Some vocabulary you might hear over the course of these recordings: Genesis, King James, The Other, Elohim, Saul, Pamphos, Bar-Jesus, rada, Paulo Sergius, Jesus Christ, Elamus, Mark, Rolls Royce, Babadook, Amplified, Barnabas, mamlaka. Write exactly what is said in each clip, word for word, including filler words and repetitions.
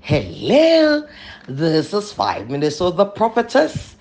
Hello, this is five minutes of the prophetess.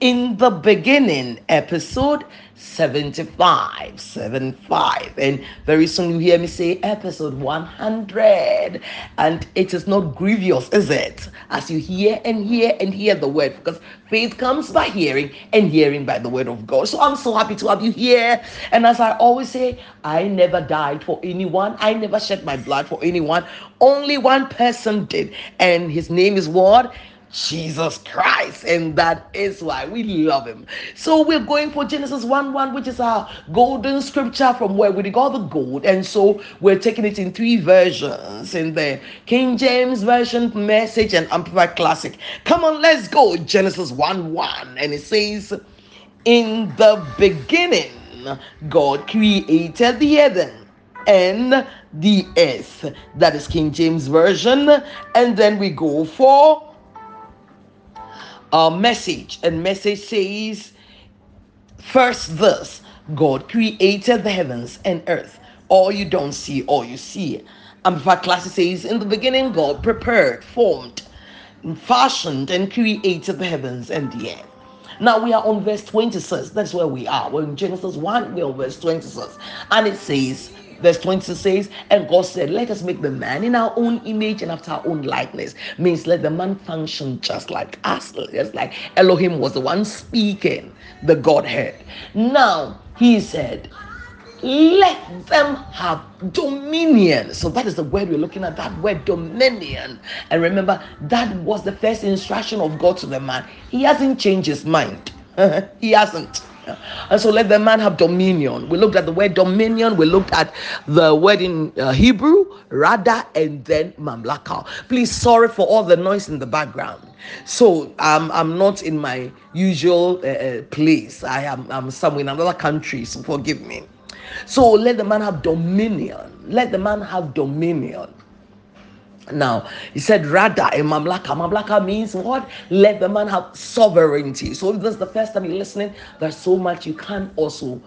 In the beginning, episode seventy-five, seventy-five, and very soon you hear me say episode one hundred, and it is not grievous, is it? As you hear and hear and hear the word, because faith comes by hearing and hearing by the word of God. So I'm so happy to have you here. And as I always say, I never died for anyone. I never shed my blood for anyone. Only one person did, and his name is what? Jesus Christ, and that is why we love him. So we're going for Genesis one one, which is our golden scripture from where we got the gold, and so we're taking it in three versions, in the King James version, Message, and Amplified Classic. Come on, let's go. Genesis one one, and it says, in the beginning God created the heaven and the earth. That is King James version. And then we go for Uh, message, and Message says, first this, God created the heavens and earth, all you don't see, all you see. Amplified Classic says, in the beginning God prepared, formed, fashioned, and created the heavens and the earth. Now we are on verse twenty-six. That's where we are. We're in Genesis one, we're on verse twenty-six, and it says, verse twenty-six says, and God said, let us make the man in our own image and after our own likeness. Means let the man function just like us, just like Elohim was the one speaking, the Godhead. Now he said, let them have dominion. So that is the word we're looking at, that word dominion. And remember, that was the first instruction of God to the man. He hasn't changed his mind. He hasn't. And so let the man have dominion. We looked at the word dominion. We looked at the word in uh, Hebrew, rada, and then mamlaka. Please, sorry for all the noise in the background. So um, I'm not in my usual uh, place. I am I'm somewhere in another country, so forgive me. So let the man have dominion. Let the man have dominion. Now, he said rada and mamlaka. Mamlaka means what? Let the man have sovereignty. So if this is the first time you're listening, there's so much you can also,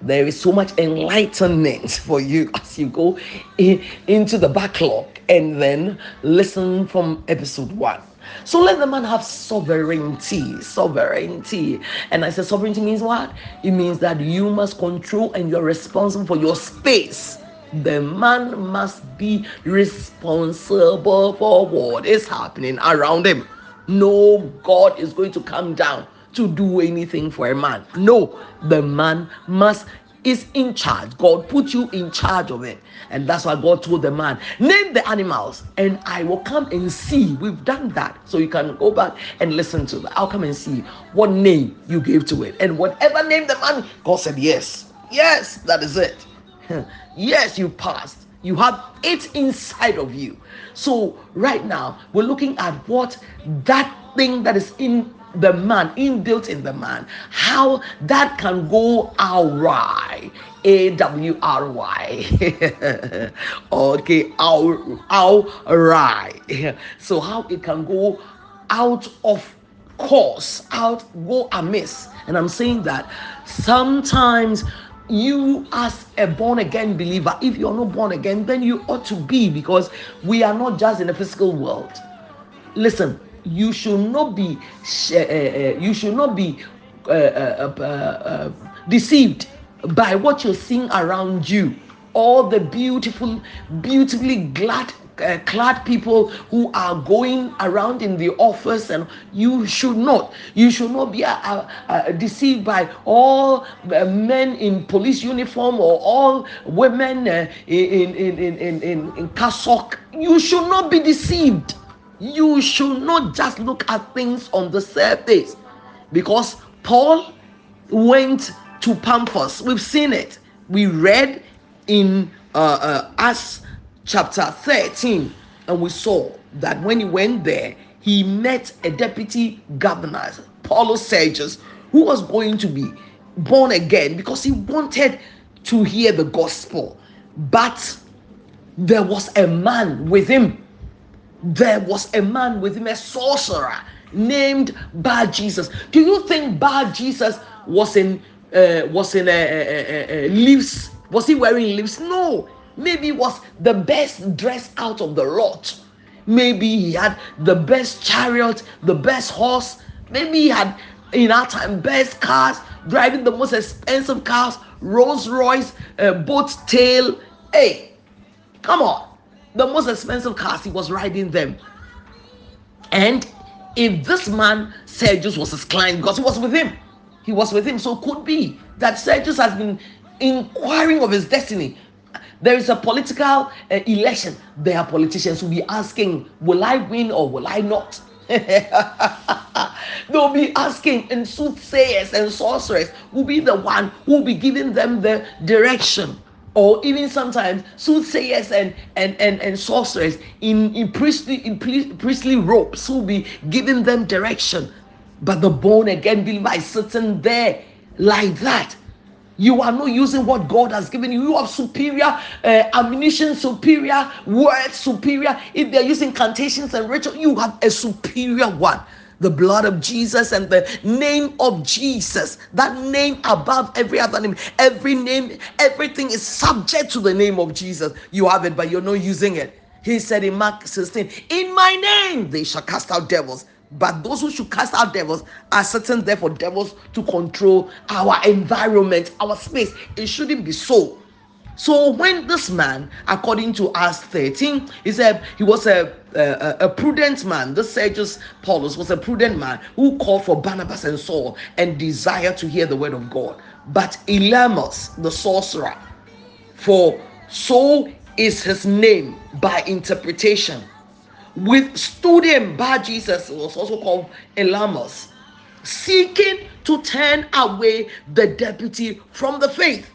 there is so much enlightenment for you as you go in, into the backlog and then listen from episode one. So let the man have sovereignty, sovereignty. And I said sovereignty means what? It means that you must control and you're responsible for your space. The man must be responsible for what is happening around him. No God is going to come down to do anything for a man. No, the man must is in charge. God put you in charge of it. And that's why God told the man, name the animals and I will come and see. We've done that. So you can go back and listen to that. I'll come and see what name you gave to it. And whatever name the man, God said yes. Yes, that is it. Yes, you passed. You have it inside of you. So right now we're looking at what that thing that is in the man, inbuilt in the man, how that can go awry. A W R Y. Okay, awry. So how it can go out of course, out, go amiss. And I'm saying that sometimes you as a born-again believer, if you're not born again, then you ought to be, because we are not just in the physical world. Listen, you should not be uh, uh, you should not be uh, uh, uh, uh, deceived by what you're seeing around you, all the beautiful beautifully glad Uh, clad people who are going around in the office. And you should not you should not be uh, uh, uh, deceived by all uh, men in police uniform or all women uh, in, in, in, in, in, in cassock. You should not be deceived. You should not just look at things on the surface, because Paul went to Pamphos. We've seen it. We read in uh, uh, Acts chapter thirteen, and we saw that when he went there, he met a deputy governor, Paulo Sergius, who was going to be born again because he wanted to hear the gospel. But there was a man with him. There was a man with him, a sorcerer named Bar-Jesus. Do you think Bar-Jesus was in uh, was in uh, uh, uh, uh, leaves? Was he wearing leaves? No. Maybe was the best dress out of the lot. Maybe he had the best chariot, the best horse. Maybe he had, in our time, best cars, driving the most expensive cars, Rolls Royce, uh, boat tail. Hey, come on. The most expensive cars, he was riding them. And if this man, Sergius, was his client, because he was with him, he was with him, so it could be that Sergius has been inquiring of his destiny. There is a political uh, election. There are politicians who will be asking, will I win or will I not? They'll be asking, and soothsayers and sorcerers will be the one who will be giving them the direction. Or even sometimes soothsayers and and and, and sorcerers in, in priestly in priestly robes will be giving them direction. But the born again believer is sitting there like that. You are not using what God has given you. You have superior uh, ammunition, superior words, superior. If they're using incantations and ritual, you have a superior one. The blood of Jesus and the name of Jesus, that name above every other name, every name, everything is subject to the name of Jesus. You have it, but you're not using it. He said in Mark sixteen, in my name they shall cast out devils. But those who should cast out devils are certain there for devils to control our environment, our space. It shouldn't be so. So when this man, according to Acts thirteen, he said he was a, a, a prudent man. This Sergius Paulus was a prudent man who called for Barnabas and Saul and desired to hear the word of God. But Elamus, the sorcerer, for so is his name by interpretation, withstood him. Bar-Jesus was also called Elamus, seeking to turn away the deputy from the faith.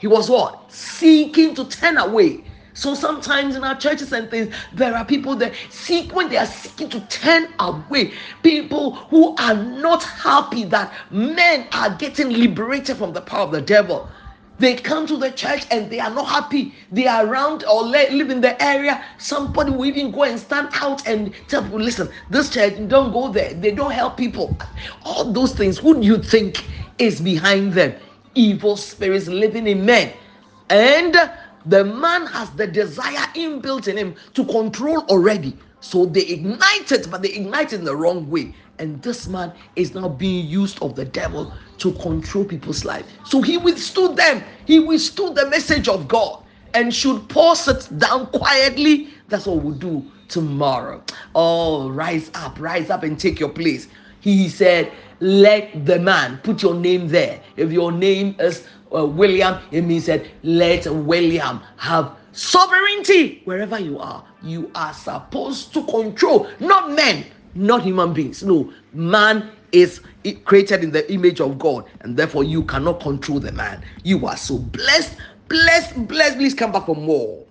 He was what? Seeking to turn away. So sometimes in our churches and things, there are people that seek, when they are seeking to turn away, people who are not happy that men are getting liberated from the power of the devil. They come to the church and they are not happy. They are around or live in the area. Somebody will even go and stand out and tell people, listen, this church, don't go there. They don't help people. All those things, who do you think is behind them? Evil spirits living in men. And the man has the desire inbuilt in him to control already. So they ignite it, but they ignite it in the wrong way. And this man is now being used of the devil to control people's life. So he withstood them. He withstood the message of God and should pause it down quietly. That's what we'll do tomorrow. Oh, rise up, rise up and take your place. He said, let the man, put your name there. If your name is uh, William, it means that let William have sovereignty. Wherever you are, you are supposed to control, not men, not human beings. No, man is created in the image of God, and therefore you cannot control the man. You are so blessed, blessed, blessed. Please come back for more.